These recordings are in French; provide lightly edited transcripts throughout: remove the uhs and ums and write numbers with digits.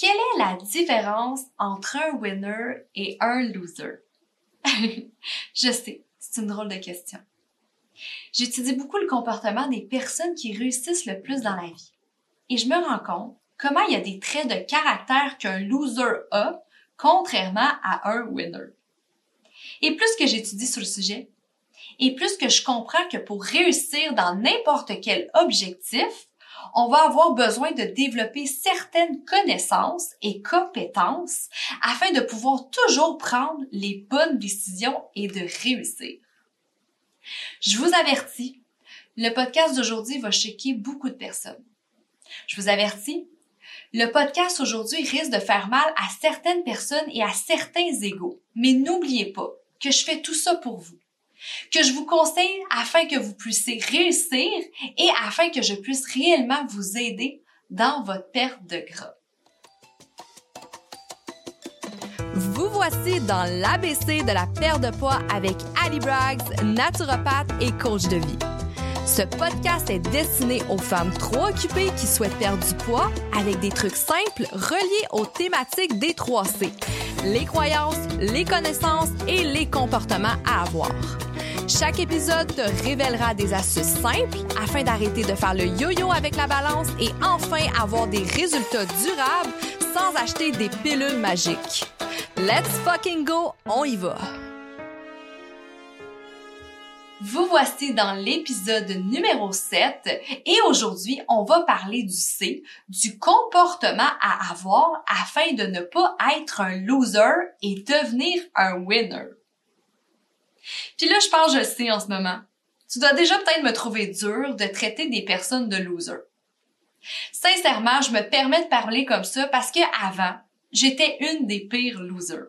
Quelle est la différence entre un winner et un loser? Je sais, c'est une drôle de question. J'étudie beaucoup le comportement des personnes qui réussissent le plus dans la vie. Et je me rends compte comment il y a des traits de caractère qu'un loser a, contrairement à un winner. Et plus que j'étudie sur le sujet, et plus que je comprends que pour réussir dans n'importe quel objectif, on va avoir besoin de développer certaines connaissances et compétences afin de pouvoir toujours prendre les bonnes décisions et de réussir. Je vous avertis, le podcast d'aujourd'hui va choquer beaucoup de personnes. Je vous avertis, le podcast aujourd'hui risque de faire mal à certaines personnes et à certains égos. Mais n'oubliez pas que je fais tout ça pour vous, que je vous conseille afin que vous puissiez réussir et afin que je puisse réellement vous aider dans votre perte de gras. Vous voici dans l'ABC de la perte de poids avec Alie Bragz, naturopathe et coach de vie. Ce podcast est destiné aux femmes trop occupées qui souhaitent perdre du poids avec des trucs simples reliés aux thématiques des 3C. Les croyances, les connaissances et les comportements à avoir. Chaque épisode te révélera des astuces simples afin d'arrêter de faire le yo-yo avec la balance et enfin avoir des résultats durables sans acheter des pilules magiques. Let's fucking go, on y va! Vous voici dans l'épisode numéro 7 et aujourd'hui, on va parler du C, du comportement à avoir afin de ne pas être un loser et devenir un winner. Puis là, je pense que je le sais en ce moment. Tu dois déjà peut-être me trouver dure de traiter des personnes de loser. Sincèrement, je me permets de parler comme ça parce qu'avant, j'étais une des pires losers.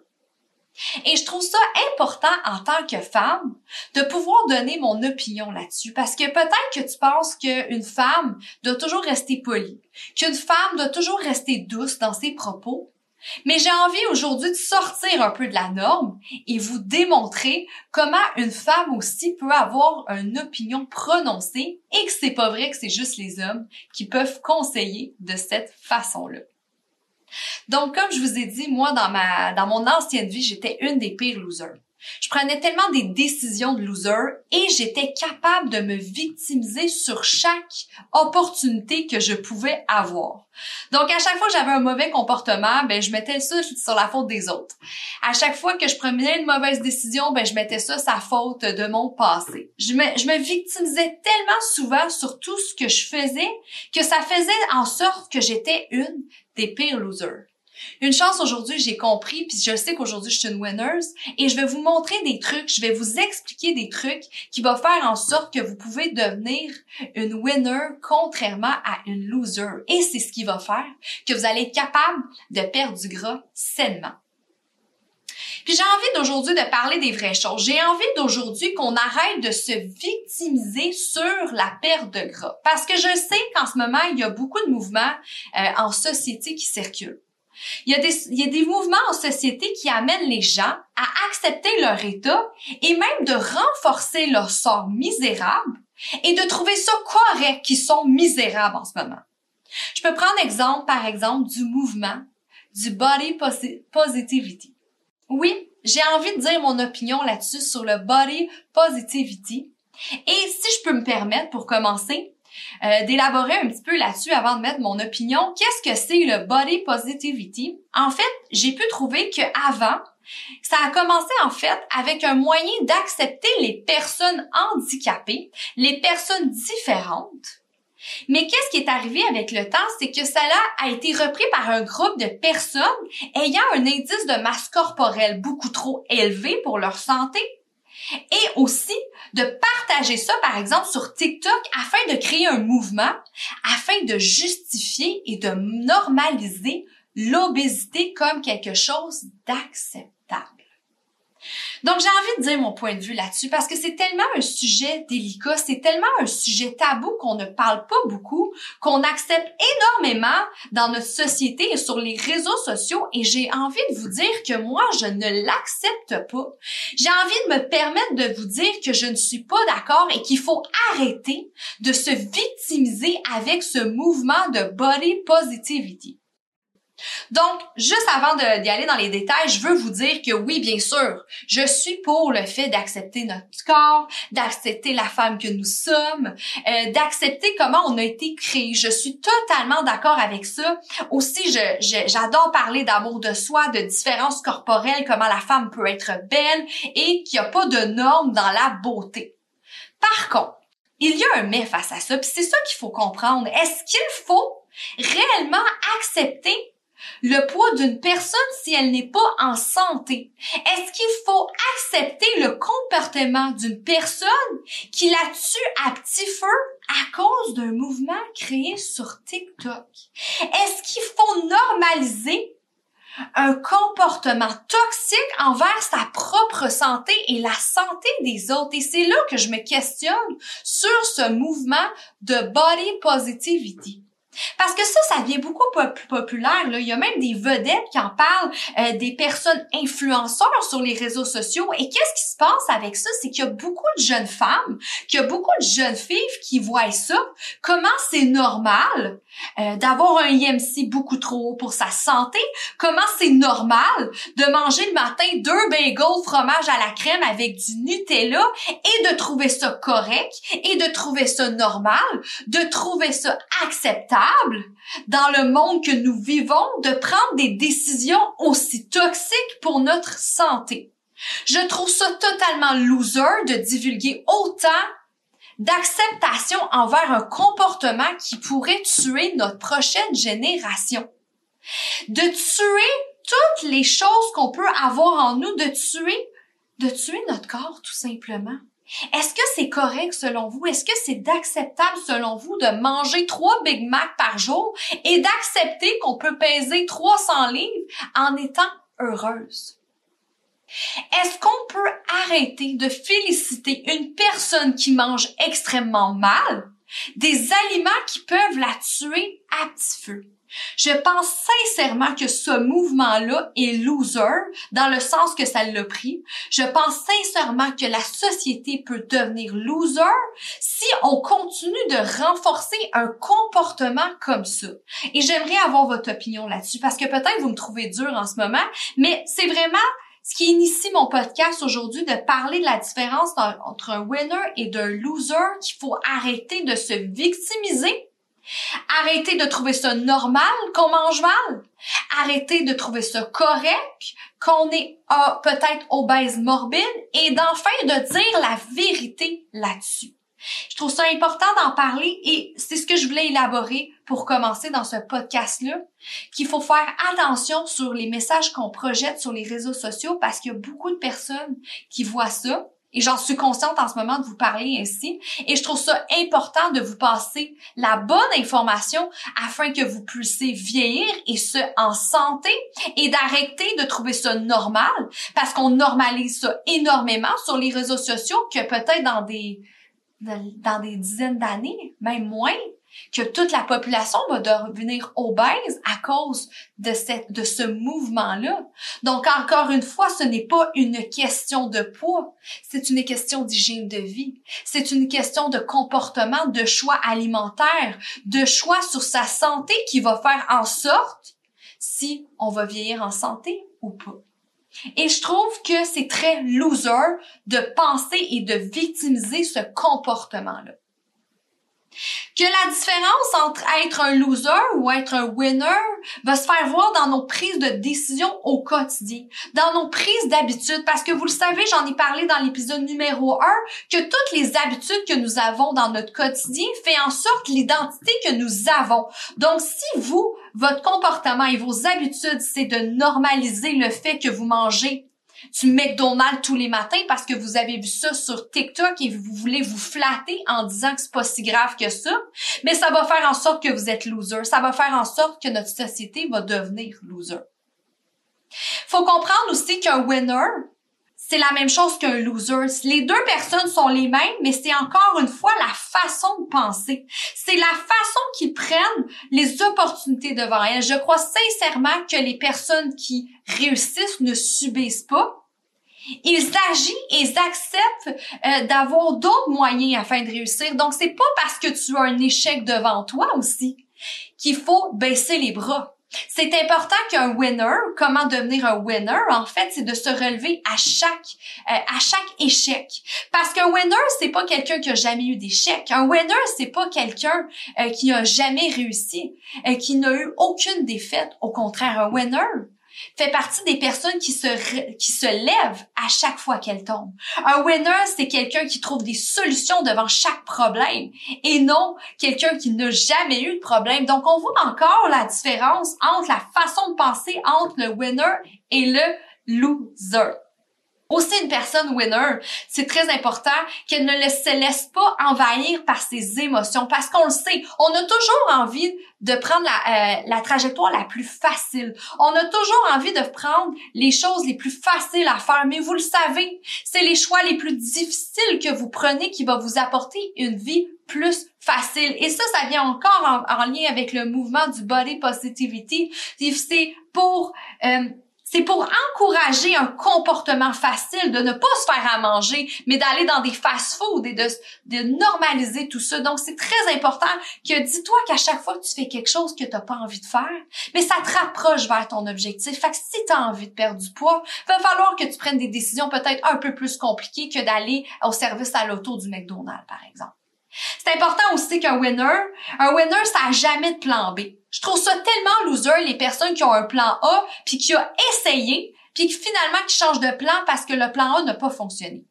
Et je trouve ça important en tant que femme de pouvoir donner mon opinion là-dessus parce que peut-être que tu penses qu'une femme doit toujours rester polie, qu'une femme doit toujours rester douce dans ses propos, mais j'ai envie aujourd'hui de sortir un peu de la norme et vous démontrer comment une femme aussi peut avoir une opinion prononcée et que c'est pas vrai que c'est juste les hommes qui peuvent conseiller de cette façon-là. Donc, comme je vous ai dit, moi, dans mon ancienne vie, j'étais une des pires losers. Je prenais tellement des décisions de loser et j'étais capable de me victimiser sur chaque opportunité que je pouvais avoir. Donc, à chaque fois que j'avais un mauvais comportement, je mettais ça sur la faute des autres. À chaque fois que je prenais une mauvaise décision, je mettais ça sur la faute de mon passé. Je me victimisais tellement souvent sur tout ce que je faisais que ça faisait en sorte que j'étais une des pires losers. Une chance aujourd'hui, j'ai compris, puis je sais qu'aujourd'hui, je suis une winner et je vais vous montrer des trucs, je vais vous expliquer des trucs qui vont faire en sorte que vous pouvez devenir une winner contrairement à une loser. Et c'est ce qui va faire que vous allez être capable de perdre du gras sainement. Puis j'ai envie d'aujourd'hui de parler des vraies choses. J'ai envie d'aujourd'hui qu'on arrête de se victimiser sur la perte de gras. Parce que je sais qu'en ce moment, il y a beaucoup de mouvements en société qui circulent. Il y a des mouvements en société qui amènent les gens à accepter leur état et même de renforcer leur sort misérable et de trouver ça correct qu'ils sont misérables en ce moment. Je peux prendre exemple, par exemple, du mouvement du body positivity. Oui, j'ai envie de dire mon opinion là-dessus sur le body positivity. Et si je peux me permettre, pour commencer, d'élaborer un petit peu là-dessus avant de mettre mon opinion. Qu'est-ce que c'est le body positivity? En fait, j'ai pu trouver qu'avant, ça a commencé en fait avec un moyen d'accepter les personnes handicapées, les personnes différentes. Mais qu'est-ce qui est arrivé avec le temps? C'est que cela a été repris par un groupe de personnes ayant un indice de masse corporelle beaucoup trop élevé pour leur santé. Et aussi de partager ça, par exemple, sur TikTok afin de créer un mouvement, afin de justifier et de normaliser l'obésité comme quelque chose d'acceptable. Donc, j'ai envie de dire mon point de vue là-dessus parce que c'est tellement un sujet délicat, c'est tellement un sujet tabou qu'on ne parle pas beaucoup, qu'on accepte énormément dans notre société et sur les réseaux sociaux et j'ai envie de vous dire que moi, je ne l'accepte pas. J'ai envie de me permettre de vous dire que je ne suis pas d'accord et qu'il faut arrêter de se victimiser avec ce mouvement de body positivity. Donc, juste avant d'y aller dans les détails, je veux vous dire que oui, bien sûr, je suis pour le fait d'accepter notre corps, d'accepter la femme que nous sommes, d'accepter comment on a été créé. Je suis totalement d'accord avec ça. Aussi, j'adore parler d'amour de soi, de différences corporelles, comment la femme peut être belle et qu'il n'y a pas de normes dans la beauté. Par contre, il y a un mais face à ça, puis c'est ça qu'il faut comprendre. Est-ce qu'il faut réellement accepter le poids d'une personne si elle n'est pas en santé? Est-ce qu'il faut accepter le comportement d'une personne qui la tue à petit feu à cause d'un mouvement créé sur TikTok? Est-ce qu'il faut normaliser un comportement toxique envers sa propre santé et la santé des autres? Et c'est là que je me questionne sur ce mouvement de body positivity. Parce que ça devient beaucoup plus populaire, là. Il y a même des vedettes qui en parlent, des personnes influenceurs sur les réseaux sociaux. Et qu'est-ce qui se passe avec ça? C'est qu'il y a beaucoup de jeunes femmes, qu'il y a beaucoup de jeunes filles qui voient ça. Comment c'est normal d'avoir un IMC beaucoup trop haut pour sa santé? Comment c'est normal de manger le matin 2 bagels fromage à la crème avec du Nutella et de trouver ça correct et de trouver ça normal, de trouver ça acceptable? Dans le monde que nous vivons, de prendre des décisions aussi toxiques pour notre santé. Je trouve ça totalement loser de divulguer autant d'acceptation envers un comportement qui pourrait tuer notre prochaine génération. De tuer toutes les choses qu'on peut avoir en nous, de tuer notre corps tout simplement. Est-ce que c'est correct selon vous? Est-ce que c'est acceptable selon vous de manger 3 Big Mac par jour et d'accepter qu'on peut peser 300 livres en étant heureuse? Est-ce qu'on peut arrêter de féliciter une personne qui mange extrêmement mal, des aliments qui peuvent la tuer à petit feu? Je pense sincèrement que ce mouvement-là est loser dans le sens que ça l'a pris. Je pense sincèrement que la société peut devenir loser si on continue de renforcer un comportement comme ça. Et j'aimerais avoir votre opinion là-dessus parce que peut-être vous me trouvez dure en ce moment, mais c'est vraiment ce qui initie mon podcast aujourd'hui, de parler de la différence entre un winner et d'un loser, qu'il faut arrêter de se victimiser. Arrêtez de trouver ça normal qu'on mange mal. Arrêtez de trouver ça correct qu'on est peut-être obèse morbide et d'enfin de dire la vérité là-dessus. Je trouve ça important d'en parler et c'est ce que je voulais élaborer pour commencer dans ce podcast-là, qu'il faut faire attention sur les messages qu'on projette sur les réseaux sociaux parce qu'il y a beaucoup de personnes qui voient ça. Et j'en suis consciente en ce moment de vous parler ainsi. Et je trouve ça important de vous passer la bonne information afin que vous puissiez vieillir et ce, en santé et d'arrêter de trouver ça normal parce qu'on normalise ça énormément sur les réseaux sociaux que peut-être dans des dizaines d'années, même moins, que toute la population va devenir obèse à cause de ce mouvement-là. Donc, encore une fois, ce n'est pas une question de poids, c'est une question d'hygiène de vie, c'est une question de comportement, de choix alimentaire, de choix sur sa santé qui va faire en sorte si on va vieillir en santé ou pas. Et je trouve que c'est très loser de penser et de victimiser ce comportement-là. Que la différence entre être un loser ou être un winner va se faire voir dans nos prises de décision au quotidien, dans nos prises d'habitudes, parce que vous le savez, j'en ai parlé dans l'épisode numéro 1, que toutes les habitudes que nous avons dans notre quotidien fait en sorte l'identité que nous avons. Donc, si vous, votre comportement et vos habitudes, c'est de normaliser le fait que vous mangez du McDonald's tous les matins parce que vous avez vu ça sur TikTok et vous voulez vous flatter en disant que c'est pas si grave que ça, mais ça va faire en sorte que vous êtes loser. Ça va faire en sorte que notre société va devenir loser. Faut comprendre aussi qu'un winner, c'est la même chose qu'un loser. Les deux personnes sont les mêmes, mais c'est encore une fois la façon de penser. C'est la façon qu'ils prennent les opportunités devant elles. Je crois sincèrement que les personnes qui réussissent ne subissent pas. Ils agissent et ils acceptent d'avoir d'autres moyens afin de réussir. Donc, c'est pas parce que tu as un échec devant toi aussi qu'il faut baisser les bras. C'est important qu'un winner, comment devenir un winner, en fait, c'est de se relever à chaque échec. Parce qu'un winner, c'est pas quelqu'un qui a jamais eu d'échec. Un winner, c'est pas quelqu'un qui a jamais réussi, qui n'a eu aucune défaite. Au contraire, un winner fait partie des personnes qui se lèvent à chaque fois qu'elles tombent. Un winner, c'est quelqu'un qui trouve des solutions devant chaque problème et non quelqu'un qui n'a jamais eu de problème. Donc, on voit encore la différence entre la façon de penser entre le winner et le loser. Aussi, une personne winner, c'est très important qu'elle ne se laisse pas envahir par ses émotions parce qu'on le sait, on a toujours envie de prendre la trajectoire la plus facile. On a toujours envie de prendre les choses les plus faciles à faire, mais vous le savez, c'est les choix les plus difficiles que vous prenez qui va vous apporter une vie plus facile. Et ça, ça vient encore en lien avec le mouvement du body positivity. C'est pour... C'est pour encourager un comportement facile de ne pas se faire à manger, mais d'aller dans des fast-food et de normaliser tout ça. Donc, c'est très important que dis-toi qu'à chaque fois que tu fais quelque chose que tu n'as pas envie de faire, mais ça te rapproche vers ton objectif. Fait que si tu as envie de perdre du poids, il va falloir que tu prennes des décisions peut-être un peu plus compliquées que d'aller au service à l'auto du McDonald's, par exemple. C'est important aussi qu'un winner, ça n'a jamais de plan B. Je trouve ça tellement loser, les personnes qui ont un plan A, puis qui ont essayé, puis qui finalement qui changent de plan parce que le plan A n'a pas fonctionné.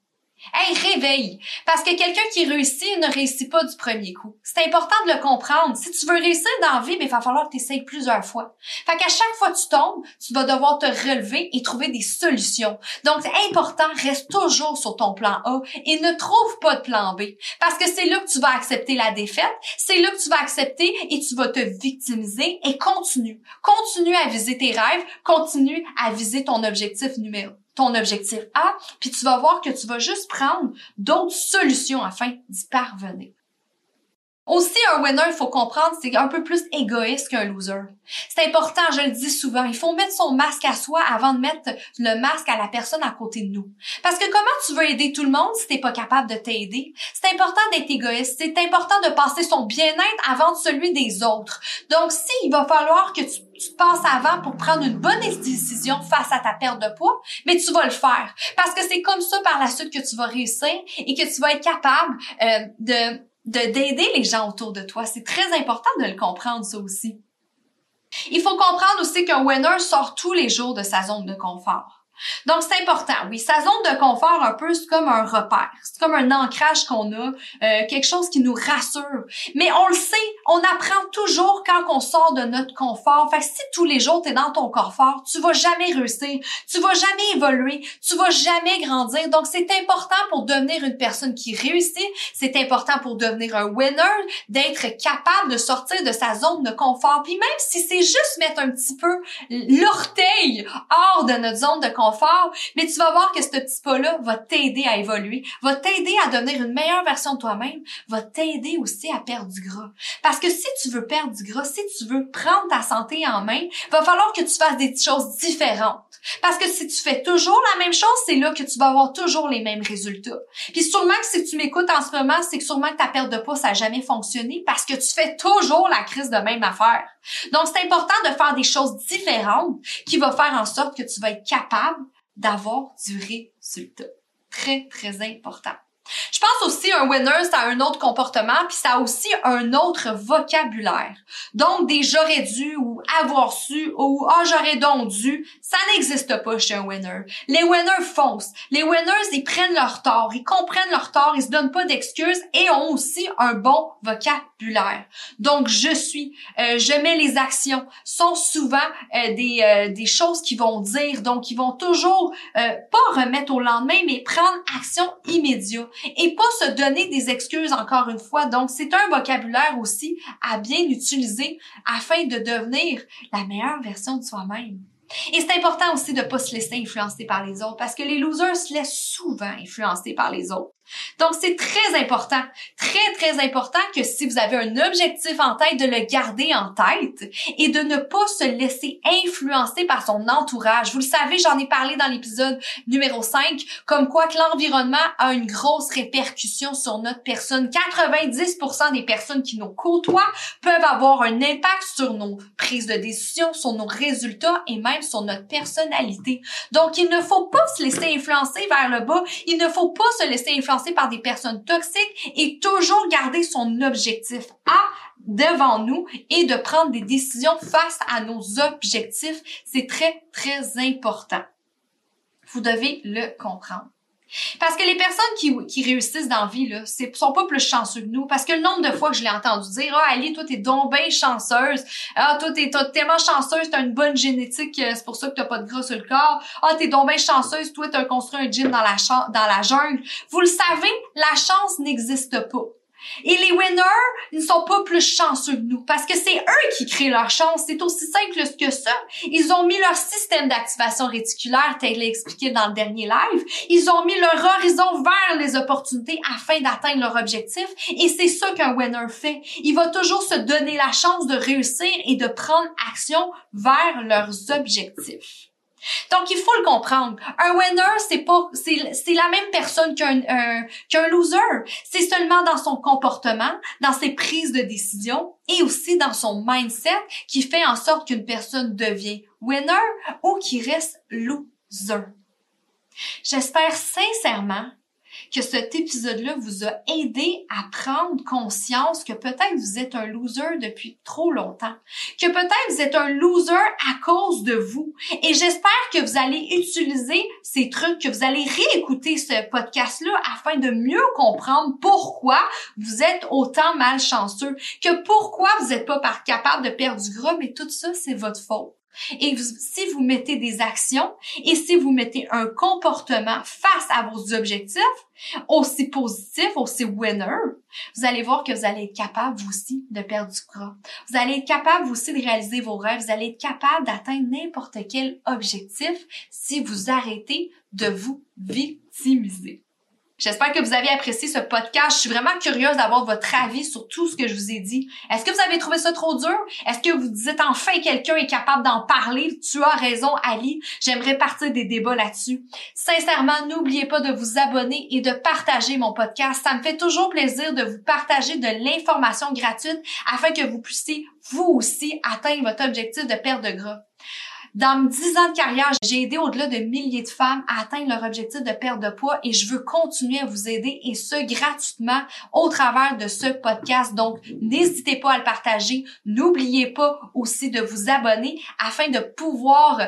Hey, réveille! Parce que quelqu'un qui réussit ne réussit pas du premier coup. C'est important de le comprendre. Si tu veux réussir dans la vie, il va falloir que tu essayes plusieurs fois. Fait qu'à chaque fois que tu tombes, tu vas devoir te relever et trouver des solutions. Donc, c'est important, reste toujours sur ton plan A et ne trouve pas de plan B. Parce que c'est là que tu vas accepter la défaite, c'est là que tu vas accepter et tu vas te victimiser et continue. Continue à viser tes rêves, continue à viser ton objectif ton objectif A, puis tu vas voir que tu vas juste prendre d'autres solutions afin d'y parvenir. Aussi, un winner, il faut comprendre, c'est un peu plus égoïste qu'un loser. C'est important, je le dis souvent, il faut mettre son masque à soi avant de mettre le masque à la personne à côté de nous. Parce que comment tu veux aider tout le monde si t'es pas capable de t'aider? C'est important d'être égoïste, c'est important de passer son bien-être avant celui des autres. Donc, si il va falloir que tu te passes avant pour prendre une bonne décision face à ta perte de poids, mais tu vas le faire. Parce que c'est comme ça par la suite que tu vas réussir et que tu vas être capable d'aider les gens autour de toi. C'est très important de le comprendre, ça aussi. Il faut comprendre aussi qu'un winner sort tous les jours de sa zone de confort. Donc, c'est important. Oui, sa zone de confort, un peu, c'est comme un repère. C'est comme un ancrage qu'on a, quelque chose qui nous rassure. Mais on le sait, on apprend toujours quand on sort de notre confort. Fait que si tous les jours, tu es dans ton confort, tu vas jamais réussir, tu vas jamais évoluer, tu vas jamais grandir. Donc, c'est important pour devenir une personne qui réussit, c'est important pour devenir un winner, d'être capable de sortir de sa zone de confort. Puis même si c'est juste mettre un petit peu l'orteil hors de notre zone de confort, mais tu vas voir que ce petit pas-là va t'aider à évoluer, va t'aider à devenir une meilleure version de toi-même, va t'aider aussi à perdre du gras. Parce que si tu veux perdre du gras, si tu veux prendre ta santé en main, va falloir que tu fasses des choses différentes. Parce que si tu fais toujours la même chose, c'est là que tu vas avoir toujours les mêmes résultats. Puis sûrement que si tu m'écoutes en ce moment, c'est que sûrement que ta perte de poids, ça n'a jamais fonctionné parce que tu fais toujours la crise de même affaire. Donc, c'est important de faire des choses différentes qui vont faire en sorte que tu vas être capable d'avoir du résultat. Très important. Je pense aussi un winner, ça a un autre comportement, puis ça a aussi un autre vocabulaire. Donc, des j'aurais dû ou avoir su ou ah j'aurais donc dû, ça n'existe pas chez un winner. Les winners foncent. Les winners, ils prennent leur tort, ils comprennent leur tort, ils se donnent pas d'excuses et ont aussi un bon vocabulaire. Donc, je mets les actions, sont souvent des choses qu'ils vont dire. Donc, ils vont toujours pas remettre au lendemain, mais prendre action immédiate. Et pas se donner des excuses encore une fois. Donc, c'est un vocabulaire aussi à bien utiliser afin de devenir la meilleure version de soi-même. Et c'est important aussi de ne pas se laisser influencer par les autres parce que les losers se laissent souvent influencer par les autres. Donc, c'est très important que si vous avez un objectif en tête, de le garder en tête et de ne pas se laisser influencer par son entourage. Vous le savez, j'en ai parlé dans l'épisode numéro 5, comme quoi que l'environnement a une grosse répercussion sur notre personne. 90% des personnes qui nous côtoient peuvent avoir un impact sur nos prises de décision, sur nos résultats et même sur notre personnalité. Donc, il ne faut pas se laisser influencer vers le bas, il ne faut pas se laisser influencer par des personnes toxiques et toujours garder son objectif A devant nous et de prendre des décisions face à nos objectifs. C'est très important. Vous devez le comprendre. Parce que les personnes qui réussissent dans la vie, là, sont pas plus chanceux que nous. Parce que le nombre de fois que je l'ai entendu dire, ah, Alie, toi, t'es donc bien chanceuse. Ah, toi, t'es tellement chanceuse, t'as une bonne génétique, c'est pour ça que t'as pas de gras sur le corps. Ah, t'es donc bien chanceuse, toi, t'as construit un gym dans la jungle. Vous le savez, la chance n'existe pas. Et les winners ne sont pas plus chanceux que nous parce que c'est eux qui créent leur chance. C'est aussi simple que ça. Ils ont mis leur système d'activation réticulaire, tel que je l'ai expliqué dans le dernier live. Ils ont mis leur horizon vers les opportunités afin d'atteindre leur objectif. Et c'est ça qu'un winner fait. Il va toujours se donner la chance de réussir et de prendre action vers leurs objectifs. Donc, il faut le comprendre. Un winner, c'est la même personne qu'un loser. C'est seulement dans son comportement, dans ses prises de décision et aussi dans son mindset qui fait en sorte qu'une personne devient winner ou qui reste loser. J'espère sincèrement que cet épisode-là vous a aidé à prendre conscience que peut-être vous êtes un loser depuis trop longtemps, que peut-être vous êtes un loser à cause de vous. Et j'espère que vous allez utiliser ces trucs, que vous allez réécouter ce podcast-là afin de mieux comprendre pourquoi vous êtes autant malchanceux, que pourquoi vous n'êtes pas capable de perdre du gras, mais tout ça, c'est votre faute. Et si vous mettez des actions et si vous mettez un comportement face à vos objectifs, aussi positifs, aussi winners, vous allez voir que vous allez être capable aussi de perdre du gras. Vous allez être capable aussi de réaliser vos rêves. Vous allez être capable d'atteindre n'importe quel objectif si vous arrêtez de vous victimiser. J'espère que vous avez apprécié ce podcast. Je suis vraiment curieuse d'avoir votre avis sur tout ce que je vous ai dit. Est-ce que vous avez trouvé ça trop dur? Est-ce que vous dites enfin quelqu'un est capable d'en parler? Tu as raison, Alie. J'aimerais partir des débats là-dessus. Sincèrement, n'oubliez pas de vous abonner et de partager mon podcast. Ça me fait toujours plaisir de vous partager de l'information gratuite afin que vous puissiez, vous aussi, atteindre votre objectif de perte de gras. Dans mes 10 ans de carrière, j'ai aidé au-delà de milliers de femmes à atteindre leur objectif de perte de poids et je veux continuer à vous aider et ce gratuitement au travers de ce podcast. Donc, n'hésitez pas à le partager. N'oubliez pas aussi de vous abonner afin de pouvoir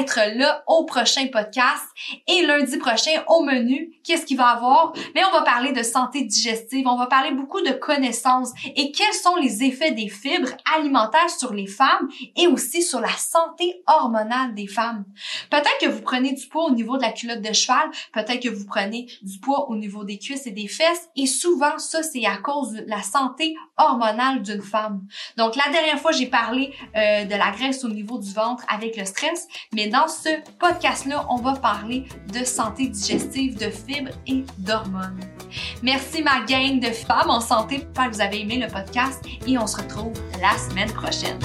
être là au prochain podcast. Et lundi prochain, au menu, qu'est-ce qu'il va y avoir? Mais on va parler de santé digestive, on va parler beaucoup de connaissances et quels sont les effets des fibres alimentaires sur les femmes et aussi sur la santé hormonale des femmes. Peut-être que vous prenez du poids au niveau de la culotte de cheval, peut-être que vous prenez du poids au niveau des cuisses et des fesses, et souvent, ça, c'est à cause de la santé hormonale d'une femme. Donc, la dernière fois, j'ai parlé de la graisse au niveau du ventre avec le stress, mais dans ce podcast-là, on va parler de santé digestive, de fibres et d'hormones. Merci ma gang de femmes en santé. J'espère que vous avez aimé le podcast et on se retrouve la semaine prochaine.